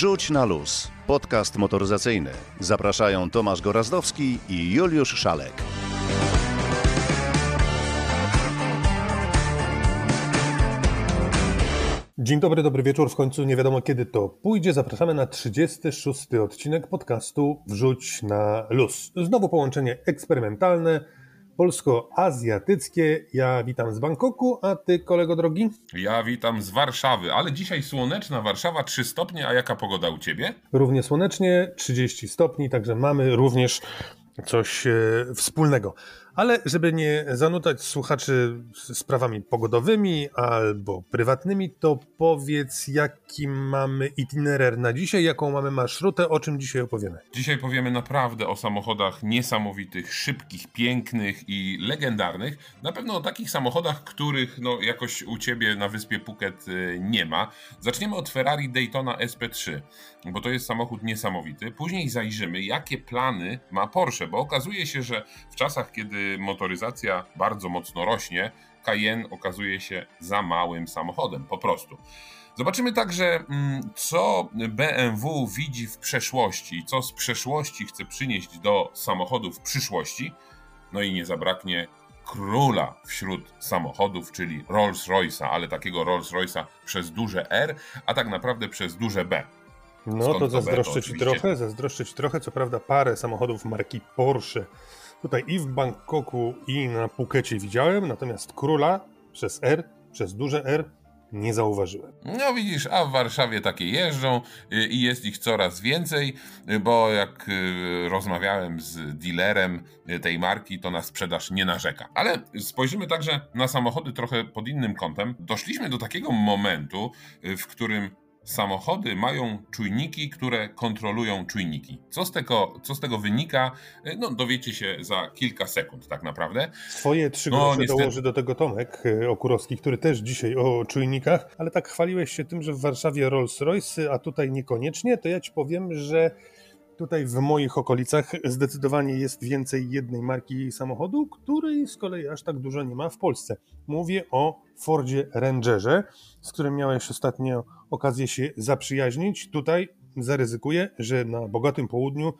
Rzuć na luz. Podcast motoryzacyjny. Zapraszają Tomasz Gorazdowski i Juliusz Szalek. Dzień dobry, dobry wieczór. W końcu nie wiadomo kiedy to pójdzie. Zapraszamy na 36. odcinek podcastu Wrzuć na luz. Znowu połączenie eksperymentalne, polsko-azjatyckie. Ja witam z Bangkoku, a ty, kolego drogi? Ja witam z Warszawy, ale dzisiaj słoneczna Warszawa, 3 stopnie, a jaka pogoda u ciebie? Równie słonecznie, 30 stopni, także mamy również coś wspólnego. Ale żeby nie zanudzać słuchaczy sprawami pogodowymi albo prywatnymi, to powiedz, jaki mamy itinerar na dzisiaj, jaką mamy marszrutę, o czym dzisiaj opowiemy. Dzisiaj powiemy naprawdę o samochodach niesamowitych, szybkich, pięknych i legendarnych. Na pewno o takich samochodach, których jakoś u ciebie na wyspie Phuket nie ma. Zaczniemy od Ferrari Daytona SP3, bo to jest samochód niesamowity. Później zajrzymy, jakie plany ma Porsche, bo okazuje się, że w czasach, kiedy motoryzacja bardzo mocno rośnie, Cayenne okazuje się za małym samochodem, po prostu. Zobaczymy także, co BMW widzi w przeszłości, co z przeszłości chce przynieść do samochodów przyszłości. No i nie zabraknie króla wśród samochodów, czyli Rolls-Royce'a, ale takiego Rolls-Royce'a przez duże R, a tak naprawdę przez duże B. No skąd to zazdroszczę ci trochę, co prawda parę samochodów marki Porsche tutaj i w Bangkoku, i na Phukecie widziałem, natomiast króla przez R, przez duże R nie zauważyłem. No widzisz, a w Warszawie takie jeżdżą i jest ich coraz więcej, bo jak rozmawiałem z dealerem tej marki, to na sprzedaż nie narzeka. Ale spojrzymy także na samochody trochę pod innym kątem. Doszliśmy do takiego momentu, w którym samochody mają czujniki, które kontrolują czujniki. Co z tego wynika? No dowiecie się za kilka sekund tak naprawdę. Swoje 3 grosze dołoży do tego Tomek Okurowski, który też dzisiaj o czujnikach, ale tak chwaliłeś się tym, że w Warszawie Rolls-Royce, a tutaj niekoniecznie, to ja ci powiem, że tutaj w moich okolicach zdecydowanie jest więcej jednej marki samochodu, której z kolei aż tak dużo nie ma w Polsce. Mówię o Fordzie Rangerze, z którym miałeś ostatnio okazję się zaprzyjaźnić. Tutaj zaryzykuję, że na bogatym południu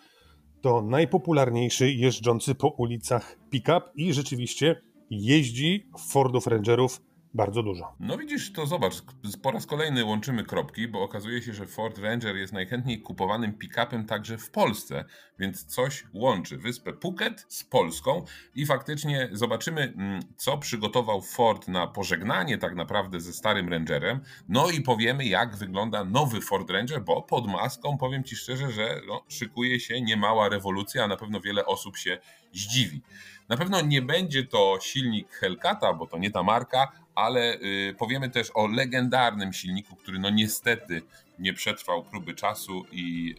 to najpopularniejszy jeżdżący po ulicach pick-up i rzeczywiście jeździ Fordów Rangerów bardzo dużo. No widzisz, to zobacz, po raz kolejny łączymy kropki, bo okazuje się, że Ford Ranger jest najchętniej kupowanym pick-upem także w Polsce, więc coś łączy wyspę Phuket z Polską i faktycznie zobaczymy, co przygotował Ford na pożegnanie tak naprawdę ze starym Rangerem, no i powiemy, jak wygląda nowy Ford Ranger, bo pod maską, powiem ci szczerze, że szykuje się niemała rewolucja, a na pewno wiele osób się zdziwi. Na pewno nie będzie to silnik Hellcata, bo to nie ta marka, ale powiemy też o legendarnym silniku, który niestety nie przetrwał próby czasu i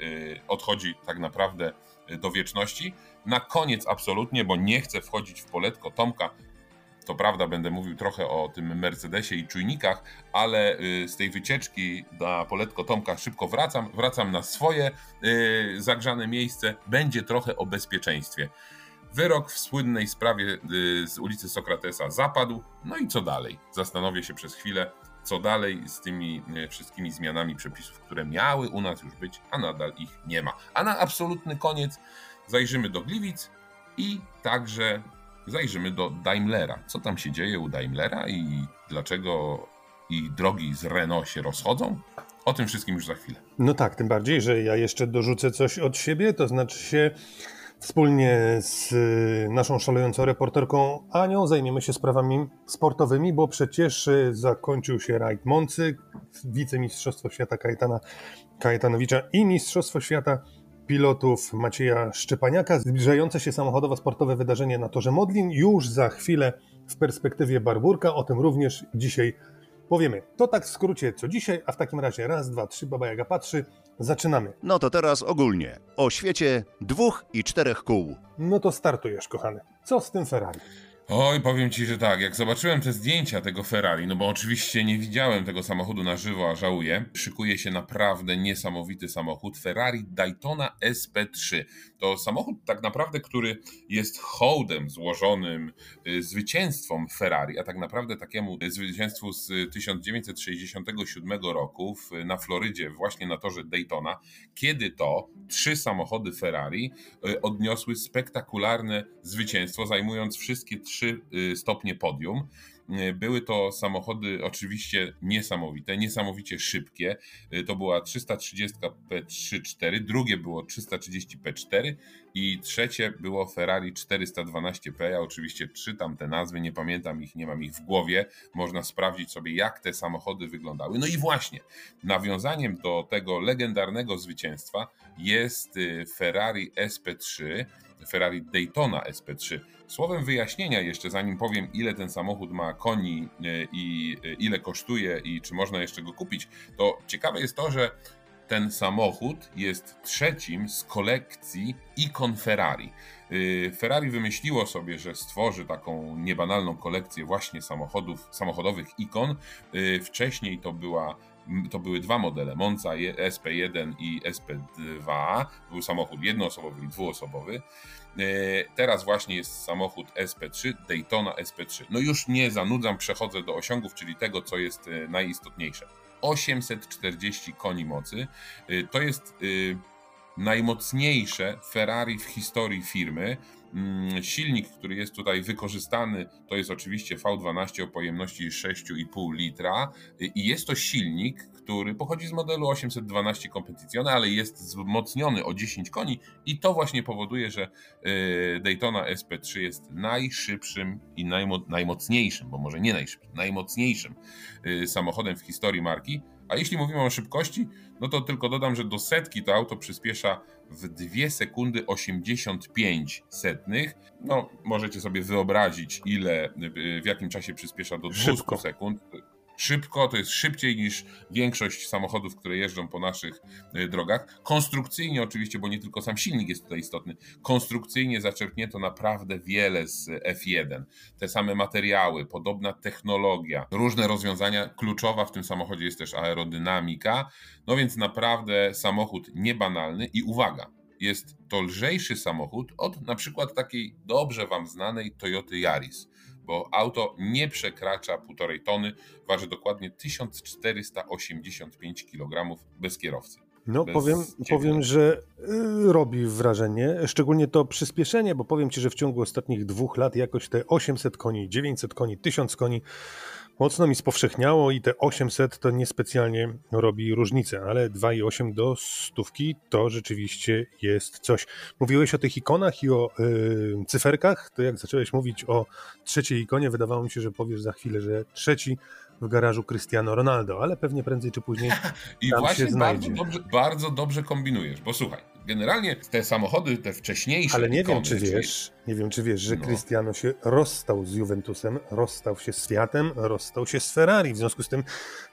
odchodzi tak naprawdę do wieczności. Na koniec absolutnie, bo nie chcę wchodzić w poletko Tomka, to prawda, będę mówił trochę o tym Mercedesie i czujnikach, ale z tej wycieczki na poletko Tomka szybko wracam na swoje zagrzane miejsce, będzie trochę o bezpieczeństwie. Wyrok w słynnej sprawie z ulicy Sokratesa zapadł, no i co dalej? Zastanowię się przez chwilę, co dalej z tymi wszystkimi zmianami przepisów, które miały u nas już być, a nadal ich nie ma. A na absolutny koniec zajrzymy do Gliwic i także zajrzymy do Daimlera. Co tam się dzieje u Daimlera i dlaczego i drogi z Renault się rozchodzą? O tym wszystkim już za chwilę. No tak, tym bardziej, że ja jeszcze dorzucę coś od siebie, to znaczy się wspólnie z naszą szalejącą reporterką Anią zajmiemy się sprawami sportowymi, bo przecież zakończył się rajd Moncy, wicemistrzostwo świata Kajetana Kajetanowicza i mistrzostwo świata pilotów Macieja Szczepaniaka. Zbliżające się samochodowo-sportowe wydarzenie na torze Modlin już za chwilę w perspektywie Barburka, o tym również dzisiaj powiemy. To tak w skrócie co dzisiaj, a w takim razie raz, dwa, trzy, Baba Jaga patrzy, zaczynamy. No to teraz ogólnie o świecie 2 i 4 kół. No to startujesz, kochany. Co z tym Ferrari? Oj, powiem ci, że tak, jak zobaczyłem te zdjęcia tego Ferrari, no bo oczywiście nie widziałem tego samochodu na żywo, a żałuję, szykuje się naprawdę niesamowity samochód, Ferrari Daytona SP3. To samochód tak naprawdę, który jest hołdem złożonym zwycięstwom Ferrari, a tak naprawdę takiemu zwycięstwu z 1967 roku na Florydzie, właśnie na torze Daytona, kiedy to trzy samochody Ferrari odniosły spektakularne zwycięstwo, zajmując wszystkie trzy stopnie podium. Były to samochody oczywiście niesamowite, niesamowicie szybkie. To była 330 P3-4, drugie było 330 P4 i trzecie było Ferrari 412P. Ja oczywiście czytam te nazwy, nie pamiętam ich, nie mam ich w głowie. Można sprawdzić sobie, jak te samochody wyglądały. No i właśnie, nawiązaniem do tego legendarnego zwycięstwa jest Ferrari SP3, Ferrari Daytona SP3. Słowem wyjaśnienia jeszcze, zanim powiem, ile ten samochód ma koni i ile kosztuje i czy można jeszcze go kupić, to ciekawe jest to, że ten samochód jest trzecim z kolekcji ikon Ferrari. Ferrari wymyśliło sobie, że stworzy taką niebanalną kolekcję właśnie samochodowych ikon. Wcześniej to były dwa modele, Monza SP1 i SP2, był samochód jednoosobowy i dwuosobowy. Teraz właśnie jest samochód SP3, Daytona SP3. No już nie zanudzam, przechodzę do osiągów, czyli tego, co jest najistotniejsze. 840 koni mocy, to jest najmocniejsze Ferrari w historii firmy. Silnik, który jest tutaj wykorzystany, to jest oczywiście V12 o pojemności 6,5 litra i jest to silnik, który pochodzi z modelu 812 Competizione, ale jest wzmocniony o 10 koni i to właśnie powoduje, że Daytona SP3 jest najszybszym i najmocniejszym, bo może nie najszybszym, najmocniejszym samochodem w historii marki. A jeśli mówimy o szybkości, no to tylko dodam, że do setki to auto przyspiesza w 2 sekundy 85 setnych. No, możecie sobie wyobrazić, ile, w jakim czasie przyspiesza do 200 sekund. Szybko, to jest szybciej niż większość samochodów, które jeżdżą po naszych drogach. Konstrukcyjnie oczywiście, bo nie tylko sam silnik jest tutaj istotny, konstrukcyjnie zaczerpnięto naprawdę wiele z F1. Te same materiały, podobna technologia, różne rozwiązania. Kluczowa w tym samochodzie jest też aerodynamika. No więc naprawdę samochód niebanalny i uwaga, jest to lżejszy samochód od na przykład takiej dobrze Wam znanej Toyoty Yaris, bo auto nie przekracza 1,5 tony, waży dokładnie 1485 kg bez kierowcy. No powiem, że robi wrażenie, szczególnie to przyspieszenie, bo powiem Ci, że w ciągu ostatnich 2 lat jakoś te 800 koni, 900 koni, 1000 koni mocno mi spowszechniało i te 800 to niespecjalnie robi różnicę, ale 2,8 do stówki to rzeczywiście jest coś. Mówiłeś o tych ikonach i o cyferkach, to jak zacząłeś mówić o trzeciej ikonie, wydawało mi się, że powiesz za chwilę, że trzeci w garażu Cristiano Ronaldo, ale pewnie prędzej czy później i tam właśnie się znajdzie. Bardzo dobrze kombinujesz, bo słuchaj, generalnie te samochody, te wcześniejsze ale nie ikony, wiem, czy wiesz, nie wiem, czy wiesz, że no. Cristiano się rozstał z Juventusem, rozstał się z Fiatem, rozstał się z Ferrari. W związku z tym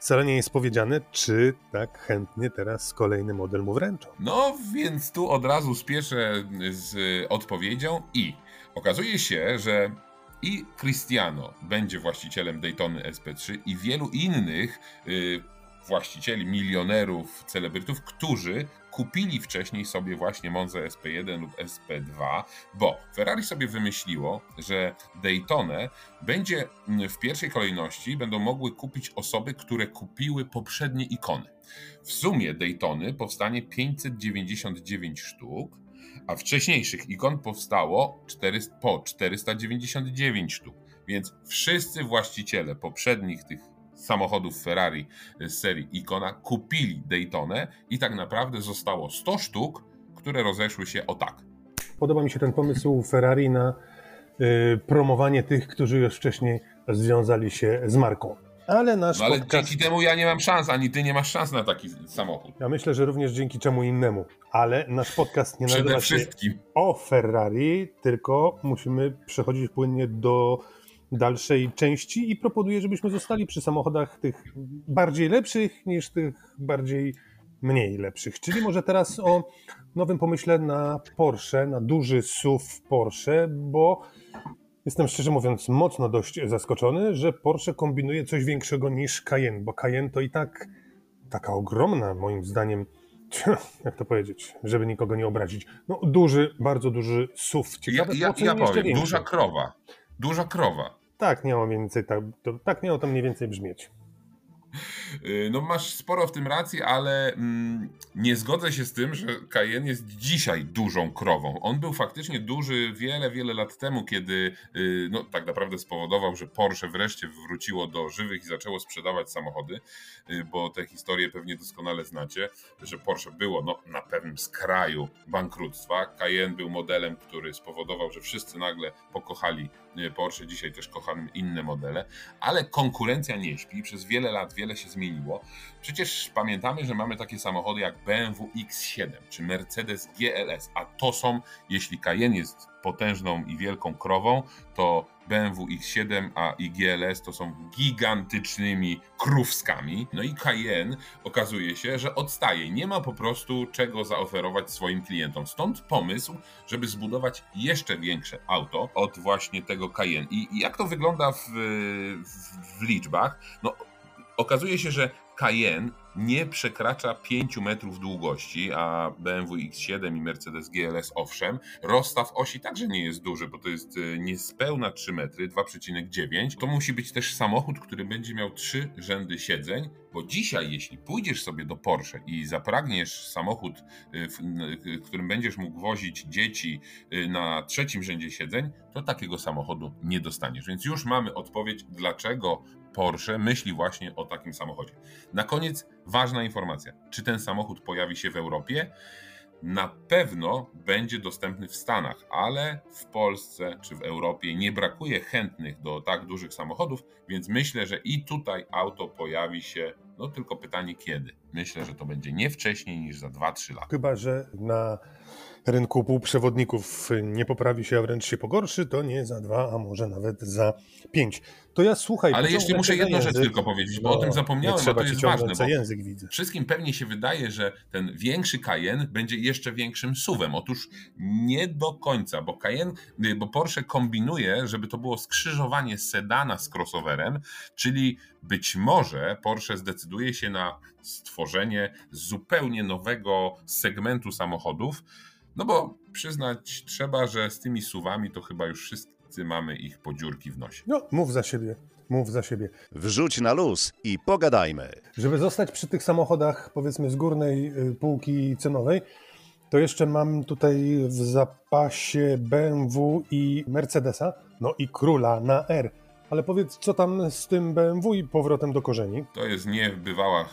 wcale nie jest powiedziane, czy tak chętnie teraz kolejny model mu wręczą. No, więc tu od razu spieszę z odpowiedzią i okazuje się, że i Cristiano będzie właścicielem Daytony SP3 i wielu innych właścicieli, milionerów, celebrytów, którzy kupili wcześniej sobie właśnie Monza SP1 lub SP2, bo Ferrari sobie wymyśliło, że Daytonę będzie w pierwszej kolejności będą mogły kupić osoby, które kupiły poprzednie ikony. W sumie Daytony powstanie 599 sztuk, a wcześniejszych ikon powstało po 499 sztuk, więc wszyscy właściciele poprzednich tych samochodów Ferrari z serii Icona kupili Daytonę i tak naprawdę zostało 100 sztuk, które rozeszły się o tak. Podoba mi się ten pomysł Ferrari na promowanie tych, którzy już wcześniej związali się z marką. Ale nasz podcast... dzięki temu ja nie mam szans, ani ty nie masz szans na taki samochód. Ja myślę, że również dzięki czemu innemu. Ale nasz podcast nie nazywa się o Ferrari, tylko musimy przechodzić płynnie do dalszej części i proponuję, żebyśmy zostali przy samochodach tych bardziej lepszych niż tych bardziej mniej lepszych. Czyli może teraz o nowym pomyśle na Porsche, na duży SUV Porsche, bo Jestem szczerze mówiąc mocno dość zaskoczony, że Porsche kombinuje coś większego niż Cayenne, bo Cayenne to i tak taka ogromna, moim zdaniem, jak to powiedzieć, żeby nikogo nie obrazić, no duży, bardzo duży SUV. Ciekawe, ja powiem, duża krowa. Duża krowa. Tak miało mniej więcej, tak miało to mniej więcej brzmieć. No masz sporo w tym racji, ale nie zgodzę się z tym, że Cayenne jest dzisiaj dużą krową. On był faktycznie duży wiele, wiele lat temu, kiedy no, tak naprawdę spowodował, że Porsche wreszcie wróciło do żywych i zaczęło sprzedawać samochody, bo te historie pewnie doskonale znacie, że Porsche było no, na pewnym skraju bankructwa. Cayenne był modelem, który spowodował, że wszyscy nagle pokochali Porsche, dzisiaj też kochamy inne modele, ale konkurencja nie śpi, przez wiele lat wiele się zmieniło. Przecież pamiętamy, że mamy takie samochody jak BMW X7 czy Mercedes GLS, a to są, jeśli Cayenne jest potężną i wielką krową, to BMW X7 i GLS to są gigantycznymi krówskami. No i Cayenne okazuje się, że odstaje. Nie ma po prostu czego zaoferować swoim klientom. Stąd pomysł, żeby zbudować jeszcze większe auto od właśnie tego Cayenne. I jak to wygląda w liczbach? No, okazuje się, że Cayenne nie przekracza 5 metrów długości, a BMW X7 i Mercedes GLS owszem. Rozstaw osi także nie jest duży, bo to jest niespełna 3 metry, 2,9. To musi być też samochód, który będzie miał 3 rzędy siedzeń, bo dzisiaj jeśli pójdziesz sobie do Porsche i zapragniesz samochód, w którym będziesz mógł wozić dzieci na trzecim rzędzie siedzeń, to takiego samochodu nie dostaniesz. Więc już mamy odpowiedź, dlaczego Porsche myśli właśnie o takim samochodzie. Na koniec ważna informacja. Czy ten samochód pojawi się w Europie? Na pewno będzie dostępny w Stanach, ale w Polsce czy w Europie nie brakuje chętnych do tak dużych samochodów, więc myślę, że i tutaj auto pojawi się, no tylko pytanie kiedy. Myślę, że to będzie nie wcześniej niż za 2-3 lata. Chyba że na rynku półprzewodników nie poprawi się, a wręcz się pogorszy, to nie za 2, a może nawet za 5. To ja słuchaj... Ale jeszcze muszę jedną rzecz tylko powiedzieć, bo o tym zapomniałem, bo to jest ważne. Bo język widzę. Wszystkim pewnie się wydaje, że ten większy Cayenne będzie jeszcze większym SUV-em. Otóż nie do końca, bo Cayenne, bo Porsche kombinuje, żeby to było skrzyżowanie sedana z crossoverem, czyli być może Porsche zdecyduje się na stworzenie zupełnie nowego segmentu samochodów, no bo przyznać trzeba, że z tymi SUV-ami to chyba już wszyscy mamy ich po dziurki w nosie. No, mów za siebie, mów za siebie. Wrzuć na luz i pogadajmy. Żeby zostać przy tych samochodach, powiedzmy z górnej półki cenowej, to jeszcze mam tutaj w zapasie BMW i Mercedesa, no i króla na R. Ale powiedz, co tam z tym BMW i powrotem do korzeni? To jest niebywała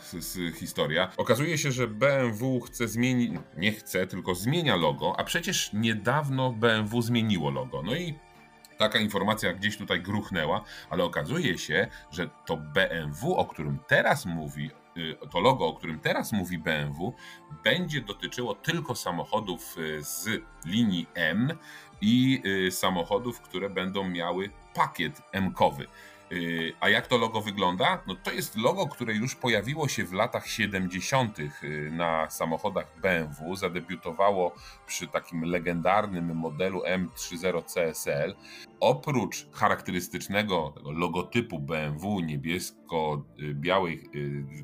historia. Okazuje się, że BMW chce zmienić, nie chce, tylko zmienia logo, a przecież niedawno BMW zmieniło logo. No i taka informacja gdzieś tutaj gruchnęła, ale okazuje się, że to BMW, o którym teraz mówi, to logo, o którym teraz mówi BMW, będzie dotyczyło tylko samochodów z linii M i samochodów, które będą miały pakiet M-kowy. A jak to logo wygląda? No to jest logo, które już pojawiło się w latach 70. na samochodach BMW. Zadebiutowało przy takim legendarnym modelu M30 CSL. Oprócz charakterystycznego logotypu BMW niebiesko-białej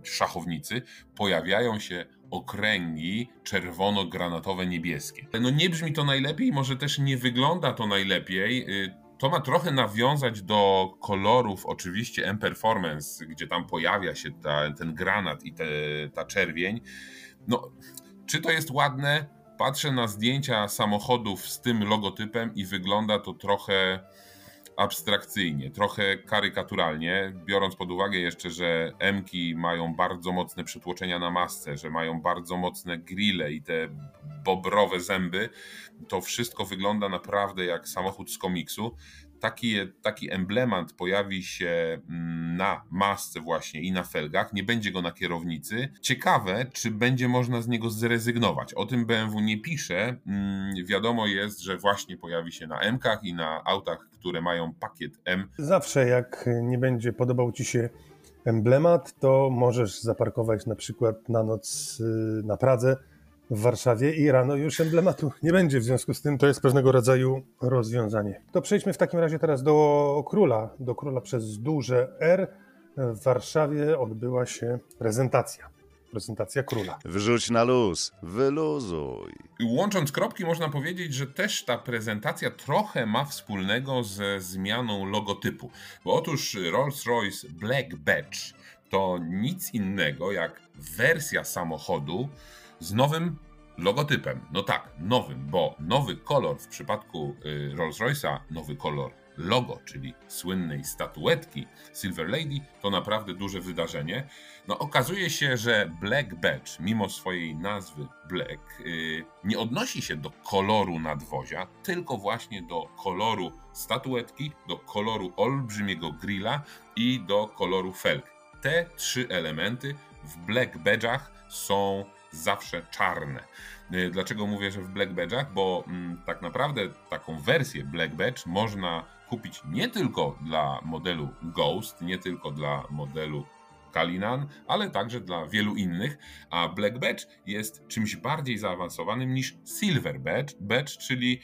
szachownicy pojawiają się okręgi czerwono-granatowe niebieskie. No nie brzmi to najlepiej, może też nie wygląda to najlepiej. To ma trochę nawiązać do kolorów oczywiście M-Performance, gdzie tam pojawia się ten granat i ta czerwień. No, czy to jest ładne? Patrzę na zdjęcia samochodów z tym logotypem i wygląda to trochę abstrakcyjnie, trochę karykaturalnie, biorąc pod uwagę jeszcze, że M-ki mają bardzo mocne przytłoczenia na masce, że mają bardzo mocne grille i te bobrowe zęby, to wszystko wygląda naprawdę jak samochód z komiksu. Taki emblemat pojawi się na masce właśnie i na felgach, nie będzie go na kierownicy. Ciekawe, czy będzie można z niego zrezygnować. O tym BMW nie pisze. Wiadomo jest, że właśnie pojawi się na M-kach i na autach, które mają pakiet M. Zawsze jak nie będzie podobał Ci się emblemat, to możesz zaparkować na przykład na noc na Pradze w Warszawie i rano już emblematu nie będzie, w związku z tym to jest pewnego rodzaju rozwiązanie. To przejdźmy w takim razie teraz do Króla przez duże R. W Warszawie odbyła się prezentacja Króla. Wrzuć na luz, wyluzuj. Łącząc kropki, można powiedzieć, że też ta prezentacja trochę ma wspólnego ze zmianą logotypu. Bo otóż Rolls-Royce Black Badge to nic innego jak wersja samochodu z nowym logotypem. No tak, nowym, bo nowy kolor w przypadku Rolls-Royce'a, nowy kolor logo, czyli słynnej statuetki Silver Lady, to naprawdę duże wydarzenie. No, okazuje się, że Black Badge, mimo swojej nazwy Black, nie odnosi się do koloru nadwozia, tylko właśnie do koloru statuetki, do koloru olbrzymiego grilla i do koloru felg. Te trzy elementy w Black Badge'ach są zawsze czarne. Dlaczego mówię, że w Black Badge'ach? Bo tak naprawdę taką wersję Black Badge można kupić nie tylko dla modelu Ghost, nie tylko dla modelu Cullinan, ale także dla wielu innych, a Black Badge jest czymś bardziej zaawansowanym niż Silver Badge, czyli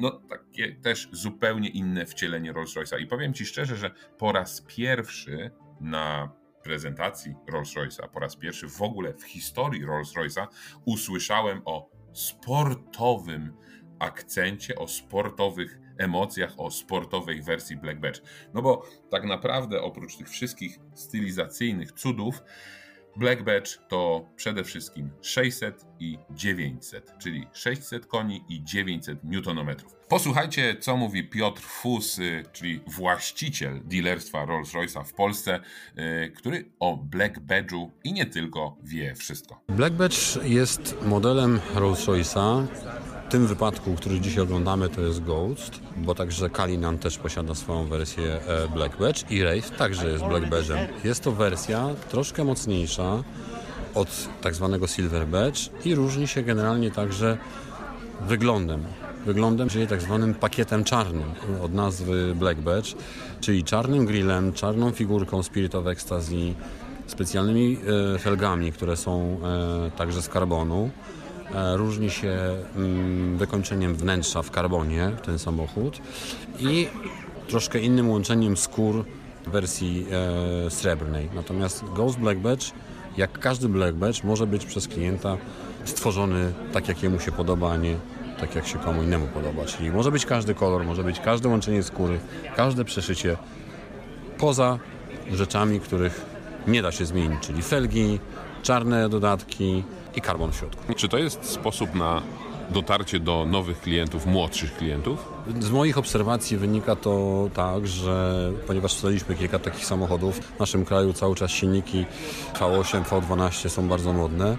no, takie też zupełnie inne wcielenie Rolls-Royce'a. I powiem Ci szczerze, że po raz pierwszy na prezentacji Rolls-Royce'a, po raz pierwszy w ogóle w historii Rolls-Royce'a usłyszałem o sportowym akcencie, o sportowych emocjach, o sportowej wersji Black Badge. No bo tak naprawdę oprócz tych wszystkich stylizacyjnych cudów, Black Badge to przede wszystkim 600 i 900, czyli 600 koni i 900 Nm. Posłuchajcie, co mówi Piotr Fus, czyli właściciel dealerstwa Rolls-Royce'a w Polsce, który o Black Badge'u i nie tylko wie wszystko. Black Badge jest modelem Rolls-Royce'a. W tym wypadku, który dzisiaj oglądamy, to jest Ghost, bo także Cullinan też posiada swoją wersję Black Badge i Wraith także jest Black Badge'em. Jest to wersja troszkę mocniejsza od tak zwanego Silver Badge i różni się generalnie także wyglądem. Wyglądem, czyli tak zwanym pakietem czarnym od nazwy Black Badge, czyli czarnym grillem, czarną figurką Spirit of Ecstasy, specjalnymi felgami, które są także z karbonu. Różni się wykończeniem wnętrza w karbonie ten samochód i troszkę innym łączeniem skór w wersji srebrnej. Natomiast Ghost Black Badge, jak każdy Black Badge, może być przez klienta stworzony tak, jak jemu się podoba, a nie tak, jak się komu innemu podoba. Czyli może być każdy kolor, może być każde łączenie skóry, każde przeszycie, poza rzeczami, których nie da się zmienić, czyli felgi, czarne dodatki i karbon w środku. Czy to jest sposób na dotarcie do nowych klientów, młodszych klientów? Z moich obserwacji wynika to tak, że ponieważ sprzedaliśmy kilka takich samochodów, w naszym kraju cały czas silniki V8, V12 są bardzo modne.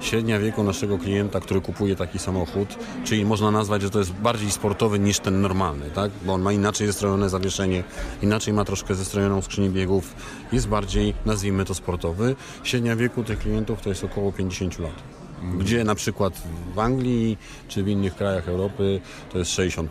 Średnia wieku naszego klienta, który kupuje taki samochód, czyli można nazwać, że to jest bardziej sportowy niż ten normalny, tak? Bo on ma inaczej zestrojone zawieszenie, inaczej ma troszkę zestrojoną skrzynię biegów, jest bardziej, nazwijmy to, sportowy. Średnia wieku tych klientów to jest około 50 lat, gdzie na przykład w Anglii czy w innych krajach Europy to jest 60+.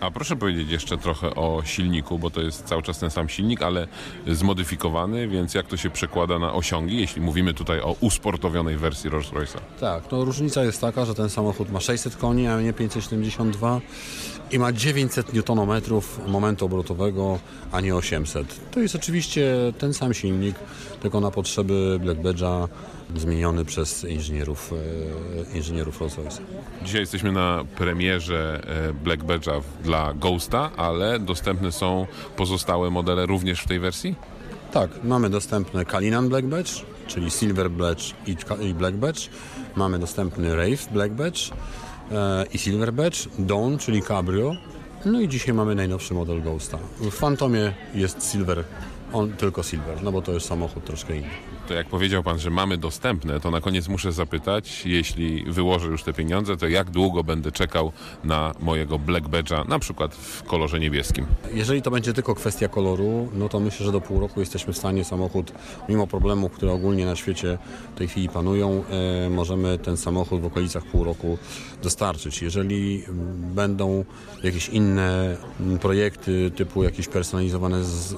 A proszę powiedzieć jeszcze trochę o silniku, bo to jest cały czas ten sam silnik, ale zmodyfikowany, więc jak to się przekłada na osiągi, jeśli mówimy tutaj o usportowionej wersji Rolls-Royce'a? Tak, no różnica jest taka, że ten samochód ma 600 koni, a nie 572 i ma 900 Nm momentu obrotowego, a nie 800. To jest oczywiście ten sam silnik, tylko na potrzeby Black Badge'a zmieniony przez inżynierów Rolls-Royce'a. Dzisiaj jesteśmy na premierze Black Badge'a dla Ghosta, ale dostępne są pozostałe modele również w tej wersji? Tak, mamy dostępny Cullinan Black Badge, czyli Silver Badge i Black Badge. Mamy dostępny Wraith Black Badge i Silver Badge, Dawn, czyli Cabrio. No i dzisiaj mamy najnowszy model Ghosta. W Phantomie jest Silver, on tylko Silver, no bo to jest samochód troszkę inny. To jak powiedział Pan, że mamy dostępne, to na koniec muszę zapytać, jeśli wyłożę już te pieniądze, to jak długo będę czekał na mojego Black Badge'a, na przykład w kolorze niebieskim? Jeżeli to będzie tylko kwestia koloru, no to myślę, że do pół roku jesteśmy w stanie samochód, mimo problemów, które ogólnie na świecie w tej chwili panują, możemy ten samochód w okolicach pół roku dostarczyć. Jeżeli będą jakieś inne projekty, typu jakieś personalizowane z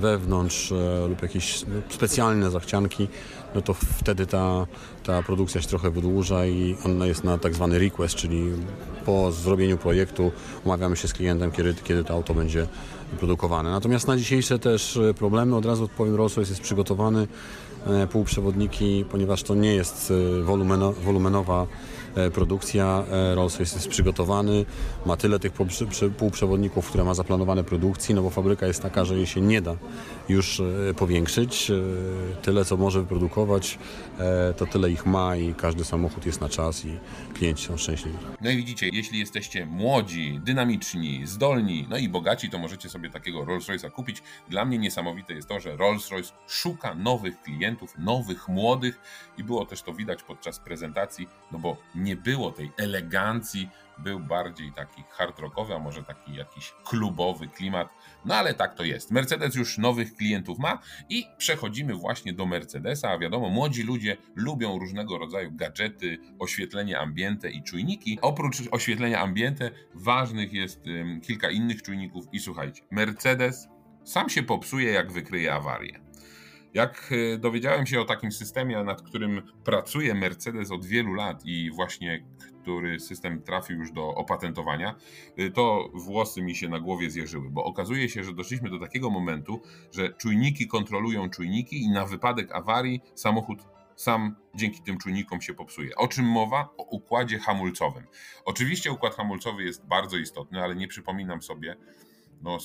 wewnątrz, zewnątrz lub jakieś specjalne zachcianki, no to wtedy ta produkcja się trochę wydłuża i ona jest na tak zwany request, czyli po zrobieniu projektu umawiamy się z klientem, kiedy to auto będzie produkowane. Natomiast na dzisiejsze też problemy, od razu odpowiem, Rolls-Royce jest przygotowany, półprzewodniki, ponieważ to nie jest wolumenowa produkcja, Rolls-Royce jest przygotowany, ma tyle tych półprzewodników, które ma zaplanowane produkcji, no bo fabryka jest taka, że jej się nie da już powiększyć, tyle co może wyprodukować, to tyle ich ma i każdy samochód jest na czas i klienci są szczęśliwi. No i widzicie, jeśli jesteście młodzi, dynamiczni, zdolni, no i bogaci, to możecie sobie takiego Rolls-Royce'a kupić. Dla mnie niesamowite jest to, że Rolls-Royce szuka nowych klientów, nowych, młodych i było też to widać podczas prezentacji, no bo nie było tej elegancji, był bardziej taki hard rockowy, a może taki jakiś klubowy klimat, no ale tak to jest. Mercedes już nowych klientów ma i przechodzimy właśnie do Mercedesa, a wiadomo, młodzi ludzie lubią różnego rodzaju gadżety, oświetlenie ambiente i czujniki. Oprócz oświetlenia ambiente ważnych jest kilka innych czujników i słuchajcie, Mercedes sam się popsuje, jak wykryje awarię. Jak dowiedziałem się o takim systemie, nad którym pracuje Mercedes od wielu lat i właśnie który system trafił już do opatentowania, to włosy mi się na głowie zjeżyły, bo okazuje się, że doszliśmy do takiego momentu, że czujniki kontrolują czujniki i na wypadek awarii samochód sam dzięki tym czujnikom się popsuje. O czym mowa? O układzie hamulcowym. Oczywiście układ hamulcowy jest bardzo istotny, ale nie przypominam sobie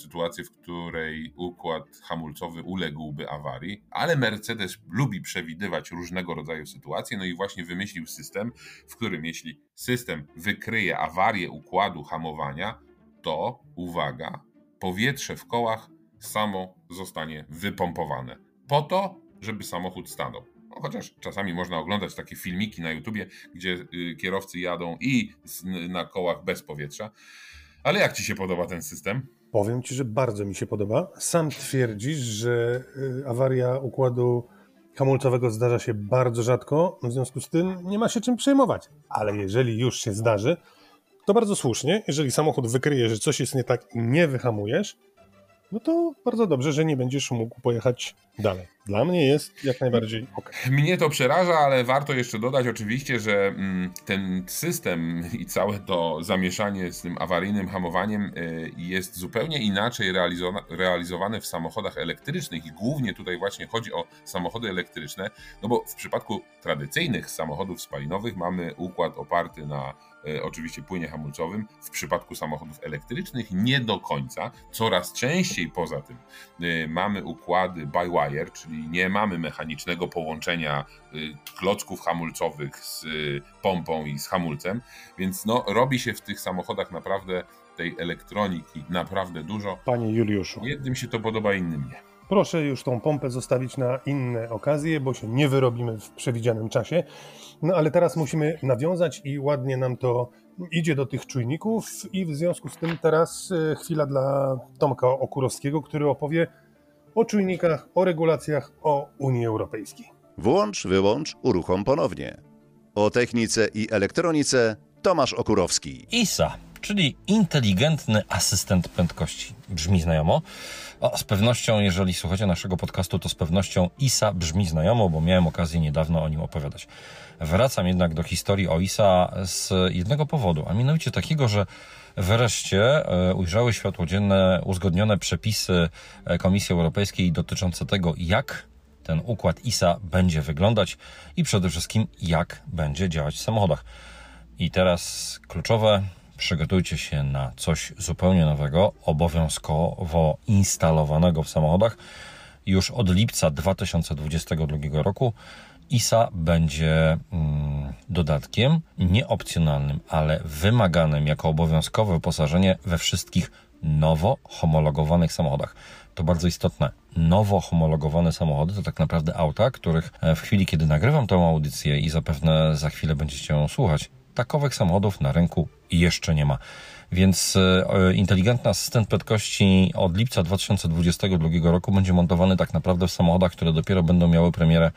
sytuacji, w której układ hamulcowy uległby awarii, ale Mercedes lubi przewidywać różnego rodzaju sytuacje, no i właśnie wymyślił system, w którym jeśli system wykryje awarię układu hamowania, to, uwaga, powietrze w kołach samo zostanie wypompowane po to, żeby samochód stanął. No, chociaż czasami można oglądać takie filmiki na YouTubie, gdzie kierowcy jadą i na kołach bez powietrza. Ale jak Ci się podoba ten system? Powiem Ci, że bardzo mi się podoba. Sam twierdzisz, że awaria układu hamulcowego zdarza się bardzo rzadko, w związku z tym nie ma się czym przejmować. Ale jeżeli już się zdarzy, to bardzo słusznie, jeżeli samochód wykryje, że coś jest nie tak i nie wyhamujesz, no to bardzo dobrze, że nie będziesz mógł pojechać dalej. Dla mnie jest jak najbardziej ok. Mnie to przeraża, ale warto jeszcze dodać oczywiście, że ten system i całe to zamieszanie z tym awaryjnym hamowaniem jest zupełnie inaczej realizowane w samochodach elektrycznych i głównie tutaj właśnie chodzi o samochody elektryczne, no bo w przypadku tradycyjnych samochodów spalinowych mamy układ oparty na oczywiście płynie hamulcowym, w przypadku samochodów elektrycznych nie do końca, coraz częściej poza tym mamy układy by wire, czyli nie mamy mechanicznego połączenia klocków hamulcowych z pompą i z hamulcem, więc robi się w tych samochodach naprawdę tej elektroniki naprawdę dużo. Panie Juliuszu. Jednym się to podoba, innym nie. Proszę już tą pompę zostawić na inne okazje, bo się nie wyrobimy w przewidzianym czasie. No ale teraz musimy nawiązać i ładnie nam to idzie do tych czujników i w związku z tym teraz chwila dla Tomka Okurowskiego, który opowie o czujnikach, o regulacjach, o Unii Europejskiej. Włącz, wyłącz, uruchom ponownie. O technice i elektronice Tomasz Okurowski. ISA, czyli inteligentny asystent prędkości. Brzmi znajomo. Z pewnością, jeżeli słuchacie naszego podcastu, to z pewnością ISA brzmi znajomo, bo miałem okazję niedawno o nim opowiadać. Wracam jednak do historii o ISA z jednego powodu, a mianowicie takiego, że wreszcie ujrzały światło dzienne uzgodnione przepisy Komisji Europejskiej dotyczące tego, jak ten układ ISA będzie wyglądać i przede wszystkim jak będzie działać w samochodach. I teraz kluczowe, przygotujcie się na coś zupełnie nowego, obowiązkowo instalowanego w samochodach. Już od lipca 2022 roku ISA będzie dodatkiem nieopcjonalnym, ale wymaganym jako obowiązkowe wyposażenie we wszystkich nowo homologowanych samochodach. To bardzo istotne. Nowo homologowane samochody to tak naprawdę auta, których w chwili, kiedy nagrywam tę audycję i zapewne za chwilę będziecie ją słuchać, takowych samochodów na rynku jeszcze nie ma. Więc inteligentny asystent prędkości od lipca 2022 roku będzie montowany tak naprawdę w samochodach, które dopiero będą miały premierę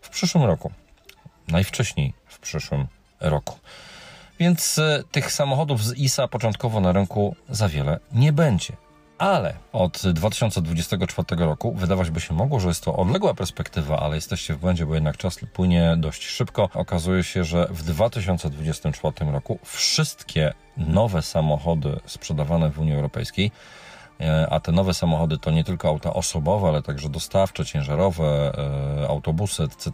w przyszłym roku. Najwcześniej w przyszłym roku. Więc tych samochodów z ISA początkowo na rynku za wiele nie będzie. ale od 2024 roku wydawać by się mogło, że jest to odległa perspektywa, ale jesteście w błędzie, bo jednak czas płynie dość szybko. Okazuje się, że w 2024 roku wszystkie nowe samochody sprzedawane w Unii Europejskiej, a te nowe samochody to nie tylko auta osobowe, ale także dostawcze, ciężarowe, autobusy, etc.,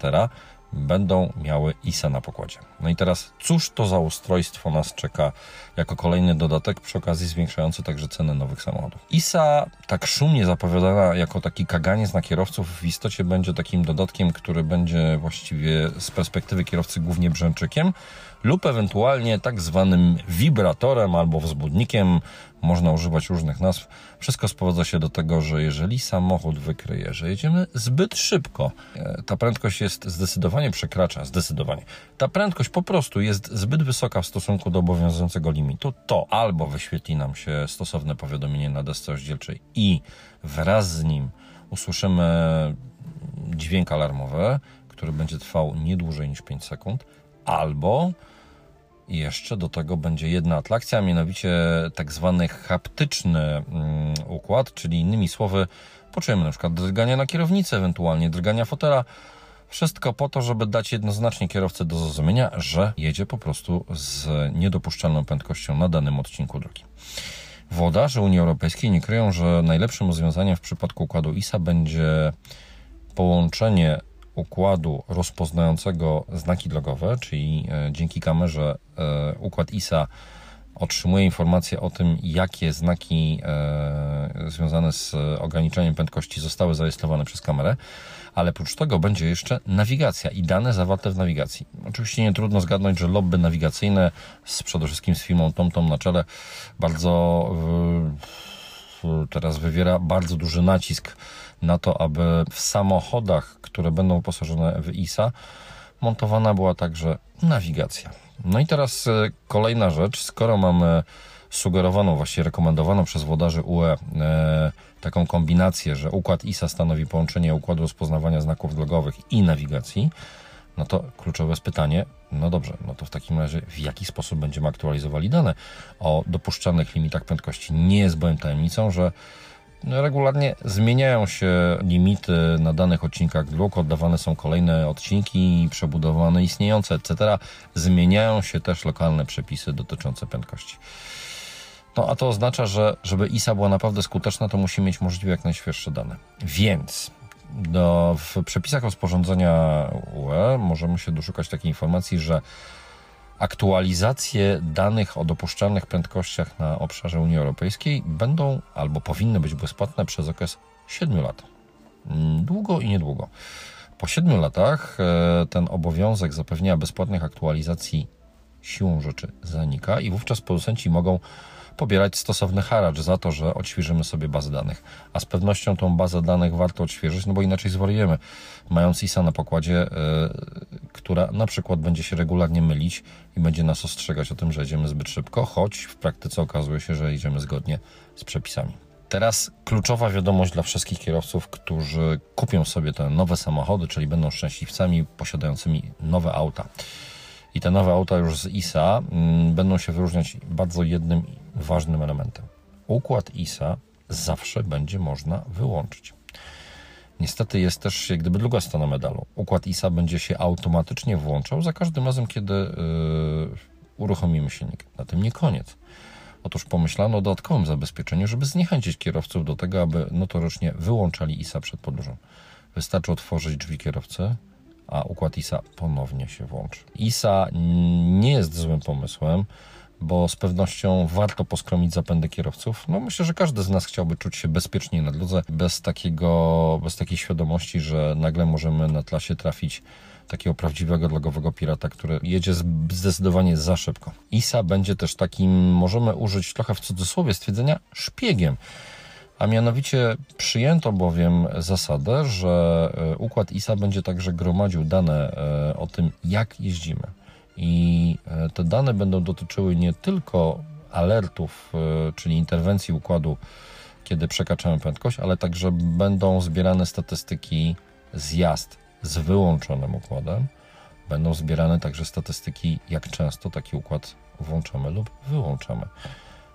będą miały ISA na pokładzie. No i teraz, cóż to za ustrojstwo nas czeka jako kolejny dodatek, przy okazji zwiększający także ceny nowych samochodów? ISA, tak szumnie zapowiadana jako taki kaganiec na kierowców, w istocie będzie takim dodatkiem, który będzie właściwie z perspektywy kierowcy głównie brzęczykiem lub ewentualnie tak zwanym wibratorem albo wzbudnikiem. Można używać różnych nazw. Wszystko sprowadza się do tego, że jeżeli samochód wykryje, że jedziemy zbyt szybko, ta prędkość jest zdecydowanie przekracza. Ta prędkość po prostu jest zbyt wysoka w stosunku do obowiązującego limitu, to albo wyświetli nam się stosowne powiadomienie na desce rozdzielczej i wraz z nim usłyszymy dźwięk alarmowy, który będzie trwał nie dłużej niż 5 sekund, albo jeszcze do tego będzie jedna atrakcja, mianowicie tak zwany haptyczny układ, czyli innymi słowy poczujemy na przykład drgania na kierownicy, ewentualnie drgania fotela. Wszystko po to, żeby dać jednoznacznie kierowcy do zrozumienia, że jedzie po prostu z niedopuszczalną prędkością na danym odcinku drogi. Włodarze Unii Europejskiej nie kryją, że najlepszym rozwiązaniem w przypadku układu ISA będzie połączenie układu rozpoznającego znaki drogowe, czyli dzięki kamerze układ ISA otrzymuje informacje o tym, jakie znaki związane z ograniczeniem prędkości zostały zarejestrowane przez kamerę, ale prócz tego będzie jeszcze nawigacja i dane zawarte w nawigacji. Oczywiście nie trudno zgadnąć, że lobby nawigacyjne, przede wszystkim z firmą TomTom na czele, bardzo teraz wywiera bardzo duży nacisk na to, aby w samochodach, które będą wyposażone w ISA, montowana była także nawigacja. No i teraz kolejna rzecz, skoro mamy sugerowaną, właściwie rekomendowaną przez włodarzy UE taką kombinację, że układ ISA stanowi połączenie układu rozpoznawania znaków drogowych i nawigacji, no to kluczowe jest pytanie, no dobrze, no to w takim razie w jaki sposób będziemy aktualizowali dane o dopuszczalnych limitach prędkości? Nie jest bowiem tajemnicą, że regularnie zmieniają się limity na danych odcinkach dróg, oddawane są kolejne odcinki, przebudowane istniejące, etc. Zmieniają się też lokalne przepisy dotyczące prędkości. No a to oznacza, że żeby ISA była naprawdę skuteczna, to musi mieć możliwie jak najświeższe dane. Więc w przepisach rozporządzenia UE możemy się doszukać takiej informacji, że aktualizacje danych o dopuszczalnych prędkościach na obszarze Unii Europejskiej będą albo powinny być bezpłatne przez okres 7 lat. Długo i niedługo. Po 7 latach ten obowiązek zapewnienia bezpłatnych aktualizacji siłą rzeczy zanika i wówczas producenci mogą pobierać stosowny haracz za to, że odświeżymy sobie bazę danych. A z pewnością tą bazę danych warto odświeżyć, no bo inaczej zwariujemy. Mając ISA na pokładzie, która na przykład będzie się regularnie mylić i będzie nas ostrzegać o tym, że jedziemy zbyt szybko, choć w praktyce okazuje się, że jedziemy zgodnie z przepisami. Teraz kluczowa wiadomość dla wszystkich kierowców, którzy kupią sobie te nowe samochody, czyli będą szczęśliwcami posiadającymi nowe auta. I te nowe auta już z ISA będą się wyróżniać bardzo jednym ważnym elementem. Układ ISA zawsze będzie można wyłączyć. Niestety jest też jak gdyby druga strona medalu. Układ ISA będzie się automatycznie włączał za każdym razem, kiedy uruchomimy silnik. Na tym nie koniec. Otóż pomyślano o dodatkowym zabezpieczeniu, żeby zniechęcić kierowców do tego, aby notorycznie wyłączali ISA przed podróżą. Wystarczy otworzyć drzwi kierowcy, a układ ISA ponownie się włączy. ISA nie jest złym pomysłem, bo z pewnością warto poskromić zapędy kierowców. No myślę, że każdy z nas chciałby czuć się bezpiecznie na drodze, bez takiej świadomości, że nagle możemy na trasie trafić takiego prawdziwego drogowego pirata, który jedzie zdecydowanie za szybko. ISA będzie też takim, możemy użyć trochę w cudzysłowie stwierdzenia, szpiegiem. A mianowicie przyjęto bowiem zasadę, że układ ISA będzie także gromadził dane o tym, jak jeździmy. I te dane będą dotyczyły nie tylko alertów, czyli interwencji układu, kiedy przekraczamy prędkość, ale także będą zbierane statystyki z jazd z wyłączonym układem. Będą zbierane także statystyki, jak często taki układ włączamy lub wyłączamy.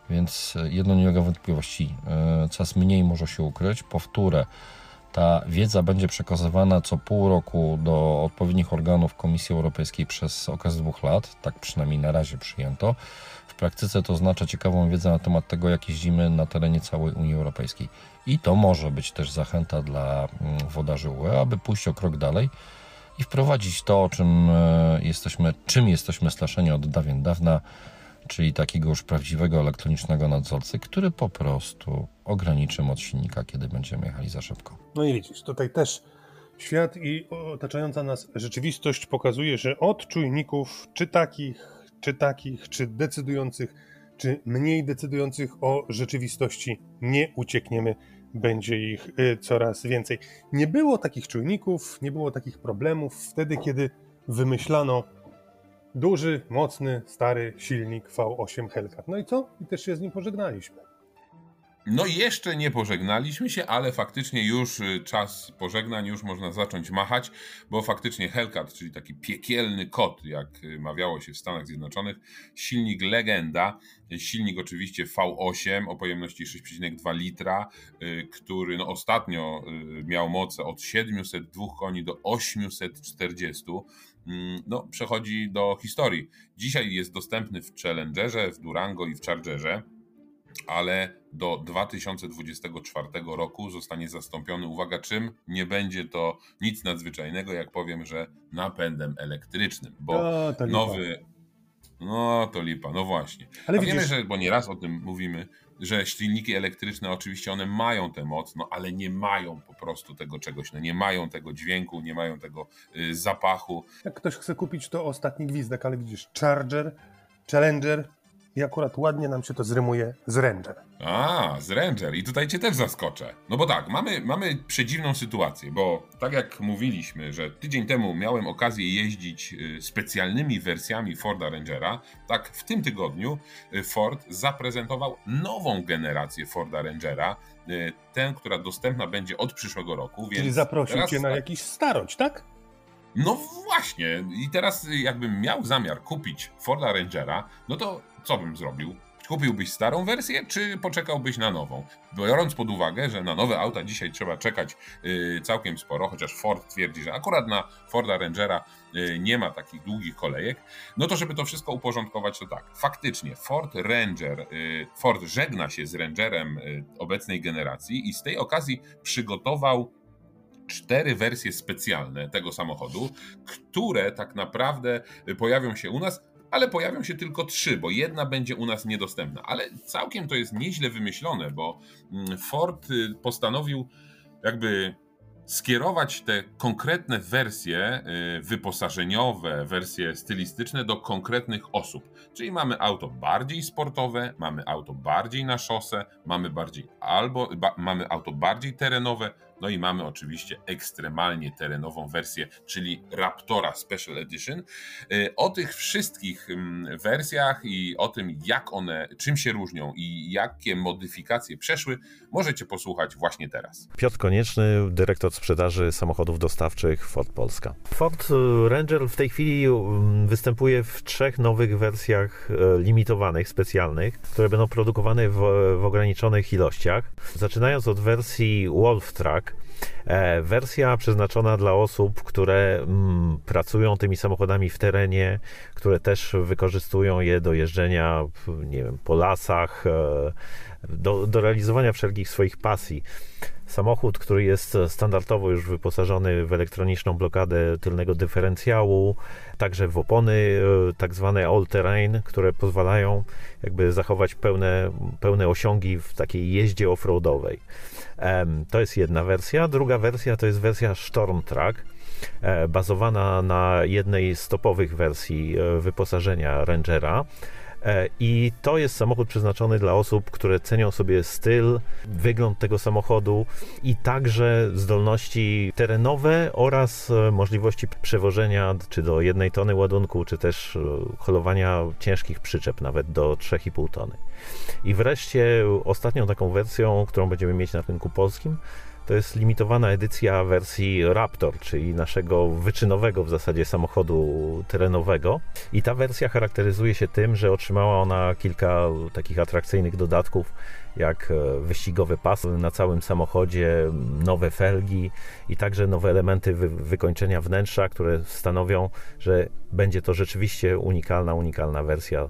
Więc jedno nie ulega wątpliwości, coraz mniej może się ukryć. Powtórę, ta wiedza będzie przekazywana co pół roku do odpowiednich organów Komisji Europejskiej przez okres 2 lat, tak przynajmniej na razie przyjęto. W praktyce to oznacza ciekawą wiedzę na temat tego, jak jeździmy na terenie całej Unii Europejskiej. I to może być też zachęta dla włodarzy UE, aby pójść o krok dalej i wprowadzić to, czym jesteśmy straszeni od dawien dawna, czyli takiego już prawdziwego elektronicznego nadzorcy, który po prostu ograniczy moc silnika, kiedy będziemy jechali za szybko. No i widzisz, tutaj też świat i otaczająca nas rzeczywistość pokazuje, że od czujników, czy decydujących, czy mniej decydujących o rzeczywistości nie uciekniemy. Będzie ich coraz więcej. Nie było takich czujników, nie było takich problemów wtedy, kiedy wymyślano duży, mocny, stary silnik V8 Hellcat. No i co? I też się z nim pożegnaliśmy. No jeszcze nie pożegnaliśmy się, ale faktycznie już czas pożegnań, już można zacząć machać, bo faktycznie Hellcat, czyli taki piekielny kot, jak mawiało się w Stanach Zjednoczonych, silnik legenda, silnik oczywiście V8 o pojemności 6,2 litra, który no ostatnio miał moce od 702 koni do 840, no przechodzi do historii. Dzisiaj jest dostępny w Challengerze, w Durango i w Chargerze, ale do 2024 roku zostanie zastąpiony, uwaga, czym? Nie będzie to nic nadzwyczajnego, jak powiem, że napędem elektrycznym, bo no właśnie. Ale wiemy, że, bo nieraz o tym mówimy, że silniki elektryczne oczywiście one mają tę moc, no ale nie mają po prostu tego czegoś, no nie mają tego dźwięku, nie mają tego zapachu. Jak ktoś chce kupić, to ostatni gwizdek, ale widzisz, Challenger, i akurat ładnie nam się to zrymuje z Ranger. I tutaj Cię też zaskoczę. No bo tak, mamy przedziwną sytuację, bo tak jak mówiliśmy, że tydzień temu miałem okazję jeździć specjalnymi wersjami Forda Rangera, tak w tym tygodniu Ford zaprezentował nową generację Forda Rangera, tę, która dostępna będzie od przyszłego roku. Czyli zaprosił Cię na jakiś starość, tak? No właśnie. I teraz jakbym miał zamiar kupić Forda Rangera, no to co bym zrobił? Kupiłbyś starą wersję, czy poczekałbyś na nową? Biorąc pod uwagę, że na nowe auta dzisiaj trzeba czekać całkiem sporo, chociaż Ford twierdzi, że akurat na Forda Rangera nie ma takich długich kolejek, no to żeby to wszystko uporządkować, to tak, faktycznie Ford żegna się z Rangerem obecnej generacji i z tej okazji przygotował 4 wersje specjalne tego samochodu, które tak naprawdę pojawią się u nas, ale pojawią się tylko 3, bo jedna będzie u nas niedostępna. Ale całkiem to jest nieźle wymyślone, bo Ford postanowił jakby skierować te konkretne wersje wyposażeniowe, wersje stylistyczne do konkretnych osób. Czyli mamy auto bardziej sportowe, mamy auto bardziej na szosę, mamy auto bardziej terenowe, no i mamy oczywiście ekstremalnie terenową wersję, czyli Raptora Special Edition. O tych wszystkich wersjach i o tym, jak one, czym się różnią i jakie modyfikacje przeszły, możecie posłuchać właśnie teraz. Piotr Konieczny, dyrektor sprzedaży samochodów dostawczych Ford Polska. Ford Ranger w tej chwili występuje w 3 nowych wersjach limitowanych, specjalnych, które będą produkowane w ograniczonych ilościach. Zaczynając od wersji Wolf Track, wersja przeznaczona dla osób, które pracują tymi samochodami w terenie, które też wykorzystują je do jeżdżenia, nie wiem, po lasach, do realizowania wszelkich swoich pasji. Samochód, który jest standardowo już wyposażony w elektroniczną blokadę tylnego dyferencjału, także w opony tak zwane all-terrain, które pozwalają jakby zachować pełne osiągi w takiej jeździe off-roadowej. To jest jedna wersja. Druga wersja to jest wersja Storm Track, bazowana na jednej z topowych wersji wyposażenia Rangera. I to jest samochód przeznaczony dla osób, które cenią sobie styl, wygląd tego samochodu i także zdolności terenowe oraz możliwości przewożenia czy do 1 tony ładunku, czy też holowania ciężkich przyczep nawet do 3,5 tony. I wreszcie ostatnią taką wersją, którą będziemy mieć na rynku polskim, to jest limitowana edycja wersji Raptor, czyli naszego wyczynowego w zasadzie samochodu terenowego. I ta wersja charakteryzuje się tym, że otrzymała ona kilka takich atrakcyjnych dodatków, jak wyścigowy pas na całym samochodzie, nowe felgi i także nowe elementy wykończenia wnętrza, które stanowią, że będzie to rzeczywiście unikalna wersja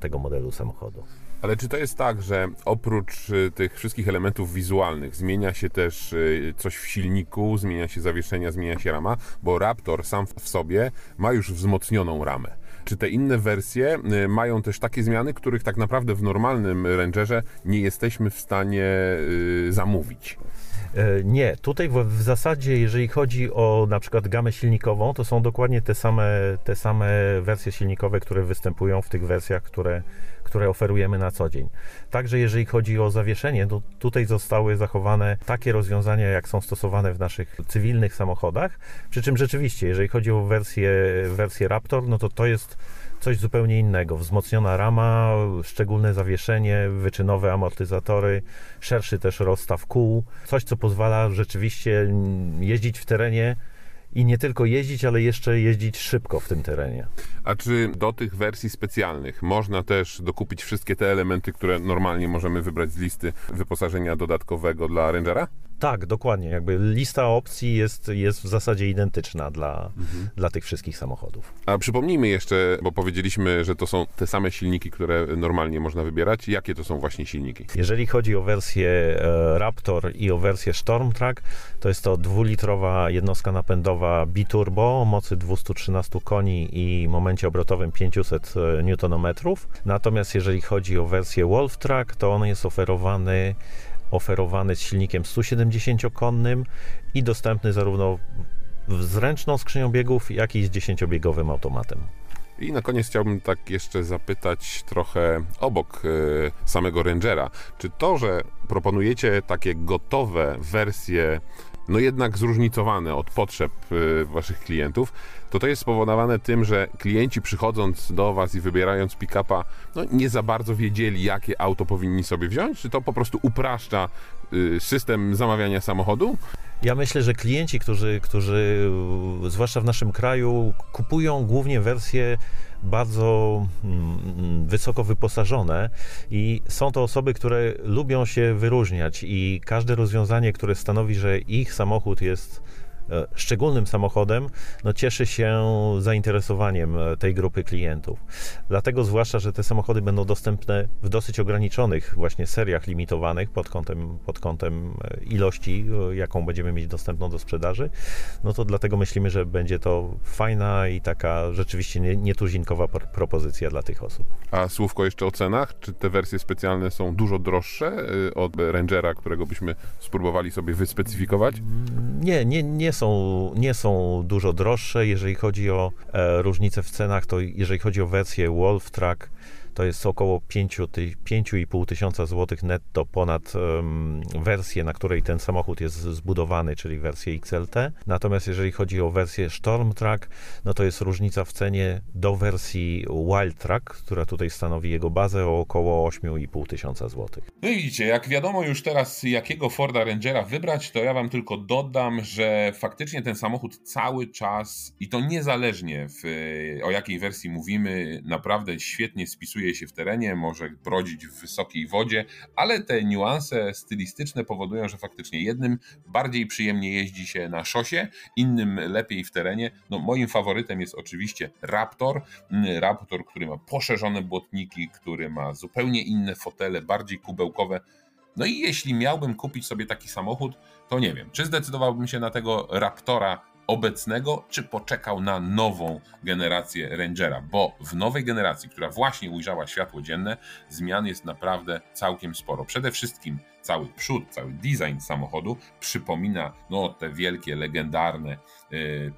tego modelu samochodu. Ale czy to jest tak, że oprócz tych wszystkich elementów wizualnych zmienia się też coś w silniku, zmienia się zawieszenia, zmienia się rama, bo Raptor sam w sobie ma już wzmocnioną ramę. Czy te inne wersje mają też takie zmiany, których tak naprawdę w normalnym Rangerze nie jesteśmy w stanie zamówić? Nie, tutaj w zasadzie, jeżeli chodzi o na przykład gamę silnikową, to są dokładnie te same wersje silnikowe, które występują w tych wersjach, które oferujemy na co dzień. Także jeżeli chodzi o zawieszenie, to tutaj zostały zachowane takie rozwiązania, jak są stosowane w naszych cywilnych samochodach. Przy czym rzeczywiście, jeżeli chodzi o wersję Raptor, no to jest coś zupełnie innego. Wzmocniona rama, szczególne zawieszenie, wyczynowe amortyzatory, szerszy też rozstaw kół. Coś, co pozwala rzeczywiście jeździć w terenie i nie tylko jeździć, ale jeszcze jeździć szybko w tym terenie. A czy do tych wersji specjalnych można też dokupić wszystkie te elementy, które normalnie możemy wybrać z listy wyposażenia dodatkowego dla Rangera? Tak, dokładnie. Jakby lista opcji jest w zasadzie identyczna dla tych wszystkich samochodów. A przypomnijmy jeszcze, bo powiedzieliśmy, że to są te same silniki, które normalnie można wybierać. Jakie to są właśnie silniki? Jeżeli chodzi o wersję Raptor i o wersję Storm Track, to jest to 2-litrowa jednostka napędowa biturbo o mocy 213 koni i momencie obrotowym 500 Nm. Natomiast jeżeli chodzi o wersję Wolf Track, to on jest oferowany z silnikiem 170-konnym i dostępny zarówno z ręczną skrzynią biegów, jak i z 10-biegowym automatem. I na koniec chciałbym tak jeszcze zapytać trochę obok samego Rangera. Czy to, że proponujecie takie gotowe wersje, no jednak zróżnicowane od potrzeb waszych klientów, to jest spowodowane tym, że klienci przychodząc do was i wybierając pick-upa, no nie za bardzo wiedzieli, jakie auto powinni sobie wziąć? Czy to po prostu upraszcza system zamawiania samochodu? Ja myślę, że klienci, którzy zwłaszcza w naszym kraju kupują głównie wersje bardzo wysoko wyposażone i są to osoby, które lubią się wyróżniać i każde rozwiązanie, które stanowi, że ich samochód jest szczególnym samochodem, no cieszy się zainteresowaniem tej grupy klientów. Dlatego zwłaszcza, że te samochody będą dostępne w dosyć ograniczonych właśnie seriach limitowanych pod kątem ilości, jaką będziemy mieć dostępną do sprzedaży, no to dlatego myślimy, że będzie to fajna i taka rzeczywiście nietuzinkowa propozycja dla tych osób. A słówko jeszcze o cenach. Czy te wersje specjalne są dużo droższe od Rangera, którego byśmy spróbowali sobie wyspecyfikować? Nie są dużo droższe. Jeżeli chodzi o różnice w cenach, to jeżeli chodzi o wersję Wolf Track, to jest około 5 500 zł netto ponad wersję, na której ten samochód jest zbudowany, czyli wersję XLT. Natomiast jeżeli chodzi o wersję Storm Track, no to jest różnica w cenie do wersji Wild Track, która tutaj stanowi jego bazę, o około 8 500 zł. No i widzicie, jak wiadomo już teraz, jakiego Forda Rangera wybrać, to ja wam tylko dodam, że faktycznie ten samochód cały czas, i to niezależnie o jakiej wersji mówimy, naprawdę świetnie spisuje się w terenie, może brodzić w wysokiej wodzie, ale te niuanse stylistyczne powodują, że faktycznie jednym bardziej przyjemnie jeździ się na szosie, innym lepiej w terenie. No, moim faworytem jest oczywiście Raptor, który ma poszerzone błotniki, który ma zupełnie inne fotele, bardziej kubełkowe. No i jeśli miałbym kupić sobie taki samochód, to nie wiem, czy zdecydowałbym się na tego Raptora obecnego, czy poczekał na nową generację Rangera, bo w nowej generacji, która właśnie ujrzała światło dzienne, zmian jest naprawdę całkiem sporo. Przede wszystkim cały przód, cały design samochodu przypomina te wielkie, legendarne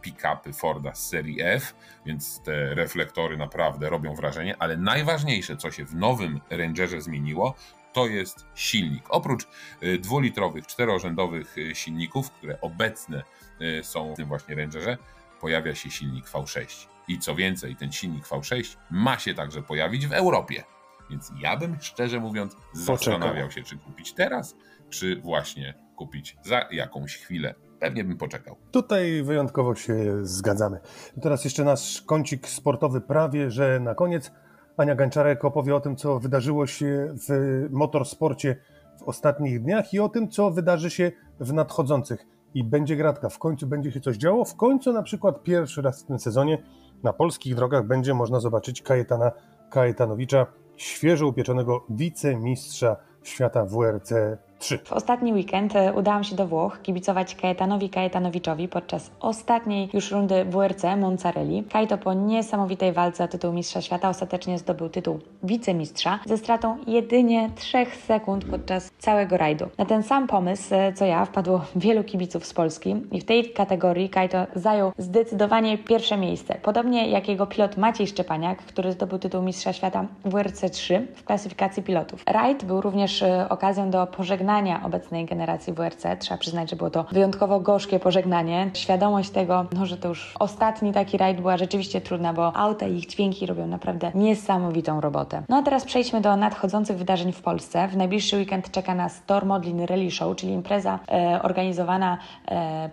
pick-upy Forda z serii F, więc te reflektory naprawdę robią wrażenie, ale najważniejsze, co się w nowym Rangerze zmieniło, to jest silnik. Oprócz 2-litrowych, 4-orzędowych silników, które obecne są w tym właśnie Rangerze, pojawia się silnik V6. I co więcej, ten silnik V6 ma się także pojawić w Europie. Więc ja bym, szczerze mówiąc, zastanawiał się, czy kupić teraz, czy właśnie kupić za jakąś chwilę. Pewnie bym poczekał. Tutaj wyjątkowo się zgadzamy. Teraz jeszcze nasz kącik sportowy prawie, że na koniec. Ania Ganczarek opowie o tym, co wydarzyło się w motorsporcie w ostatnich dniach i o tym, co wydarzy się w nadchodzących. I będzie gratka, w końcu będzie się coś działo. W końcu na przykład pierwszy raz w tym sezonie na polskich drogach będzie można zobaczyć Kajetana Kajetanowicza, świeżo upieczonego wicemistrza świata WRC 3. W ostatni weekend udałam się do Włoch kibicować Kajetanowi Kajetanowiczowi podczas ostatniej już rundy WRC Monzarelli. Kajto po niesamowitej walce o tytuł mistrza świata ostatecznie zdobył tytuł wicemistrza ze stratą jedynie 3 sekund podczas całego rajdu. Na ten sam pomysł co ja wpadło wielu kibiców z Polski i w tej kategorii Kajto zajął zdecydowanie pierwsze miejsce. Podobnie jak jego pilot Maciej Szczepaniak, który zdobył tytuł mistrza świata WRC 3 w klasyfikacji pilotów. Rajd był również okazją do pożegnania obecnej generacji WRC. Trzeba przyznać, że było to wyjątkowo gorzkie pożegnanie. Świadomość tego, że to już ostatni taki rajd była rzeczywiście trudna, bo auta i ich dźwięki robią naprawdę niesamowitą robotę. No a teraz przejdźmy do nadchodzących wydarzeń w Polsce. W najbliższy weekend czeka nas Tor Modlin Rally Show, czyli impreza organizowana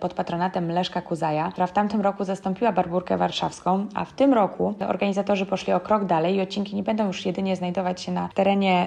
pod patronatem Leszka Kuzaja, która w tamtym roku zastąpiła Barburkę Warszawską, a w tym roku organizatorzy poszli o krok dalej i odcinki nie będą już jedynie znajdować się na terenie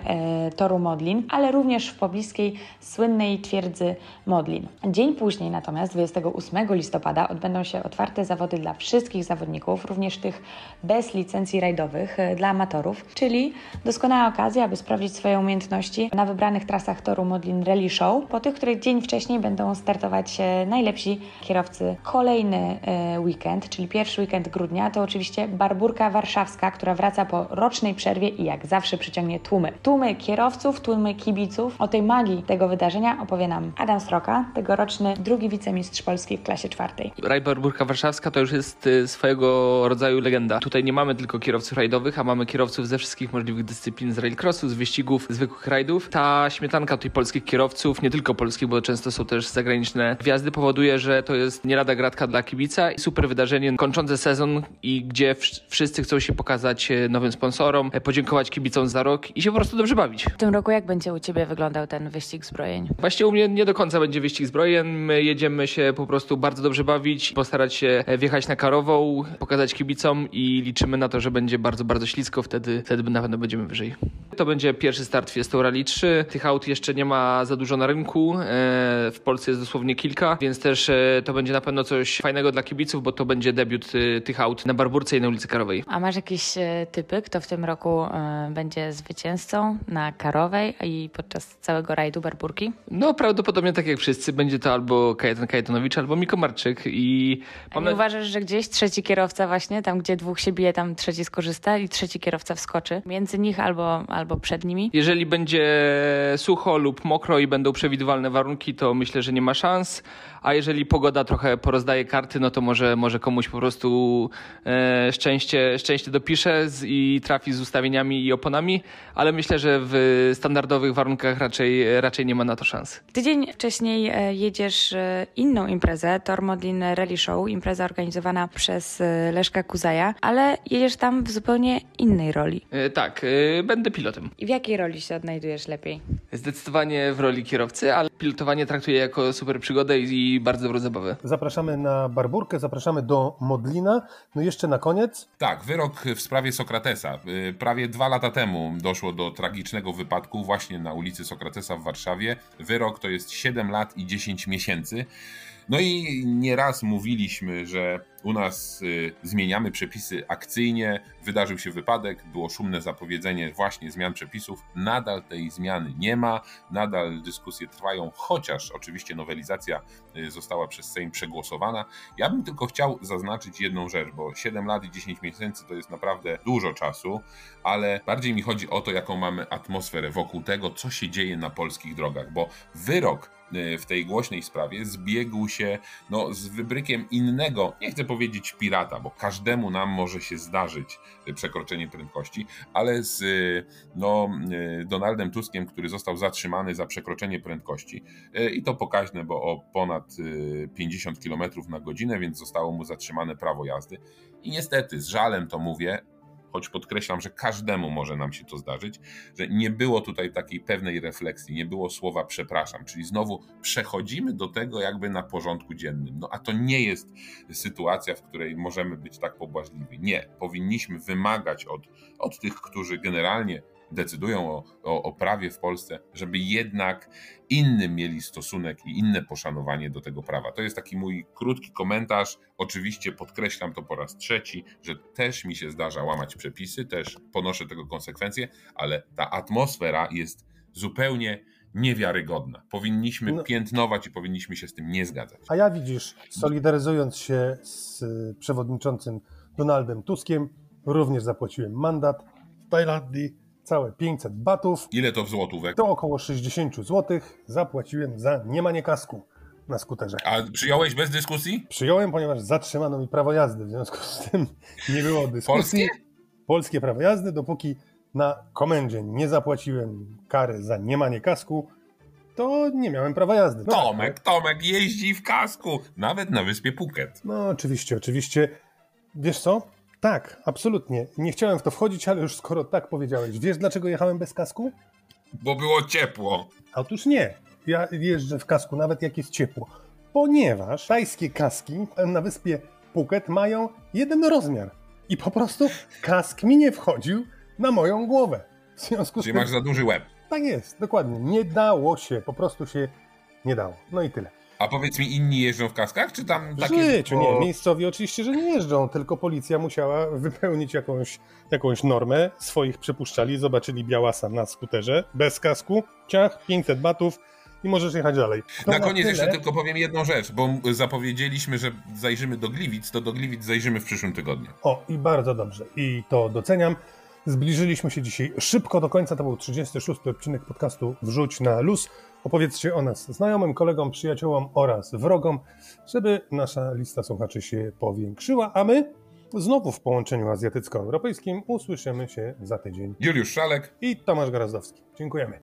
toru Modlin, ale również w pobliskiej słynnej twierdzy Modlin. Dzień później natomiast, 28 listopada, odbędą się otwarte zawody dla wszystkich zawodników, również tych bez licencji rajdowych dla amatorów, czyli doskonała okazja, aby sprawdzić swoje umiejętności na wybranych trasach toru Modlin Rally Show, po tych, których dzień wcześniej będą startować najlepsi kierowcy. Kolejny weekend, czyli pierwszy weekend grudnia, to oczywiście Barburka Warszawska, która wraca po rocznej przerwie i jak zawsze przyciągnie tłumy. Tłumy kierowców, tłumy kibiców. O tej magii tego wydarzenia opowie nam Adam Sroka, tegoroczny drugi wicemistrz Polski w klasie 4. Rajd Barburka Warszawska to już jest swojego rodzaju legenda. Tutaj nie mamy tylko kierowców rajdowych, a mamy kierowców ze wszystkich możliwych dyscyplin, z railcrossu, z wyścigów, zwykłych rajdów. Ta śmietanka tutaj polskich kierowców, nie tylko polskich, bo często są też zagraniczne gwiazdy, powoduje, że to jest nie lada gratka dla kibica i super wydarzenie kończące sezon i gdzie wszyscy chcą się pokazać nowym sponsorom, podziękować kibicom za rok i się po prostu dobrze bawić. W tym roku jak będzie u Ciebie wyglądał ten wyścig zbrojeń? Właśnie u mnie nie do końca będzie wyścig zbrojeń. My jedziemy się po prostu bardzo dobrze bawić, postarać się wjechać na Karową, pokazać kibicom i liczymy na to, że będzie bardzo, bardzo ślisko. Wtedy na pewno będziemy wyżej. To będzie pierwszy start Fiesta Rally 3. Tych aut jeszcze nie ma za dużo na rynku. W Polsce jest dosłownie kilka, więc też to będzie na pewno coś fajnego dla kibiców, bo to będzie debiut tych aut na Barburce i na ulicy Karowej. A masz jakieś typy, kto w tym roku będzie zwycięzcą na Karowej i podczas całego rajdu Barburki? No prawdopodobnie tak jak wszyscy, będzie to albo Kajetan Kajetanowicz, albo Miko Marczyk. A nie uważasz, że gdzieś trzeci kierowca właśnie, tam gdzie dwóch się bije, tam trzeci skorzysta i trzeci kierowca wskoczy między nich albo przed nimi? Jeżeli będzie sucho lub mokro i będą przewidywalne warunki, to myślę, że nie ma szans, a jeżeli pogoda trochę porozdaje karty, no to może komuś po prostu szczęście dopisze i trafi z ustawieniami i oponami, ale myślę, że w standardowych warunkach raczej nie ma na to szans. Tydzień wcześniej jedziesz inną imprezę, Tor Modlin Rally Show, impreza organizowana przez Leszka Kuzaja, ale jedziesz tam w zupełnie innej roli. Tak, będę pilotem. I w jakiej roli się odnajdujesz lepiej? Zdecydowanie w roli kierowcy, ale pilotowanie traktuję jako super przygodę i bardzo dobrą zabawę. Zapraszamy na Barburkę, zapraszamy do Modlina. No jeszcze na koniec. Tak, wyrok w sprawie Sokratesa. Prawie 2 lata temu doszło do tragicznego wypadku właśnie na ulicy Sokratesa w Warszawie. Wyrok to jest 7 lat i 10 miesięcy. No i nieraz mówiliśmy, że u nas zmieniamy przepisy akcyjnie, wydarzył się wypadek, było szumne zapowiedzenie właśnie zmian przepisów, nadal tej zmiany nie ma, nadal dyskusje trwają, chociaż oczywiście nowelizacja została przez Sejm przegłosowana. Ja bym tylko chciał zaznaczyć jedną rzecz, bo 7 lat i 10 miesięcy to jest naprawdę dużo czasu, ale bardziej mi chodzi o to, jaką mamy atmosferę wokół tego, co się dzieje na polskich drogach, bo wyrok w tej głośnej sprawie zbiegł się z wybrykiem innego, nie chcę powiedzieć pirata, bo każdemu nam może się zdarzyć przekroczenie prędkości, ale z Donaldem Tuskiem, który został zatrzymany za przekroczenie prędkości i to pokaźne, bo o ponad 50 km na godzinę, więc zostało mu zatrzymane prawo jazdy i niestety, z żalem to mówię, choć podkreślam, że każdemu może nam się to zdarzyć, że nie było tutaj takiej pewnej refleksji, nie było słowa przepraszam, czyli znowu przechodzimy do tego jakby na porządku dziennym. No a to nie jest sytuacja, w której możemy być tak pobłażliwi. Nie, powinniśmy wymagać od tych, którzy generalnie decydują o prawie w Polsce, żeby jednak innym mieli stosunek i inne poszanowanie do tego prawa. To jest taki mój krótki komentarz. Oczywiście podkreślam to po raz trzeci, że też mi się zdarza łamać przepisy, też ponoszę tego konsekwencje, ale ta atmosfera jest zupełnie niewiarygodna. Powinniśmy piętnować i powinniśmy się z tym nie zgadzać. A ja widzisz, solidaryzując się z przewodniczącym Donaldem Tuskiem, również zapłaciłem mandat w Tajlandii. Całe 500 batów. Ile to w złotówek? To około 60 zł zapłaciłem za niemanie kasku na skuterze. A przyjąłeś bez dyskusji? Przyjąłem, ponieważ zatrzymano mi prawo jazdy, w związku z tym nie było dyskusji. Polskie prawo jazdy, dopóki na komendzie nie zapłaciłem kary za niemanie kasku, to nie miałem prawa jazdy. No Tomek jeździ w kasku, nawet na wyspie Phuket. No oczywiście. Wiesz co? Tak, absolutnie. Nie chciałem w to wchodzić, ale już skoro tak powiedziałeś, wiesz dlaczego jechałem bez kasku? Bo było ciepło. Otóż nie. Ja jeżdżę w kasku nawet jak jest ciepło. Ponieważ tajskie kaski na wyspie Phuket mają jeden rozmiar. I po prostu kask mi nie wchodził na moją głowę. W związku z tym... Czyli masz za duży łeb. Tak jest, dokładnie. Nie dało się, po prostu się nie dało. No i tyle. A powiedz mi, inni jeżdżą w kaskach, czy tam takie... Nie, miejscowi oczywiście, że nie jeżdżą, tylko policja musiała wypełnić jakąś normę, swoich przepuszczali, zobaczyli białasa na skuterze, bez kasku, ciach, 500 batów i możesz jechać dalej. To na koniec jeszcze tylko powiem jedną rzecz, bo zapowiedzieliśmy, że zajrzymy do Gliwic, to do Gliwic zajrzymy w przyszłym tygodniu. O, i bardzo dobrze, i to doceniam. Zbliżyliśmy się dzisiaj szybko do końca, to był 36. odcinek podcastu Wrzuć na luz. Opowiedzcie o nas znajomym, kolegom, przyjaciołom oraz wrogom, żeby nasza lista słuchaczy się powiększyła, a my znowu w połączeniu azjatycko-europejskim usłyszymy się za tydzień. Juliusz Szalek i Tomasz Gorazdowski. Dziękujemy.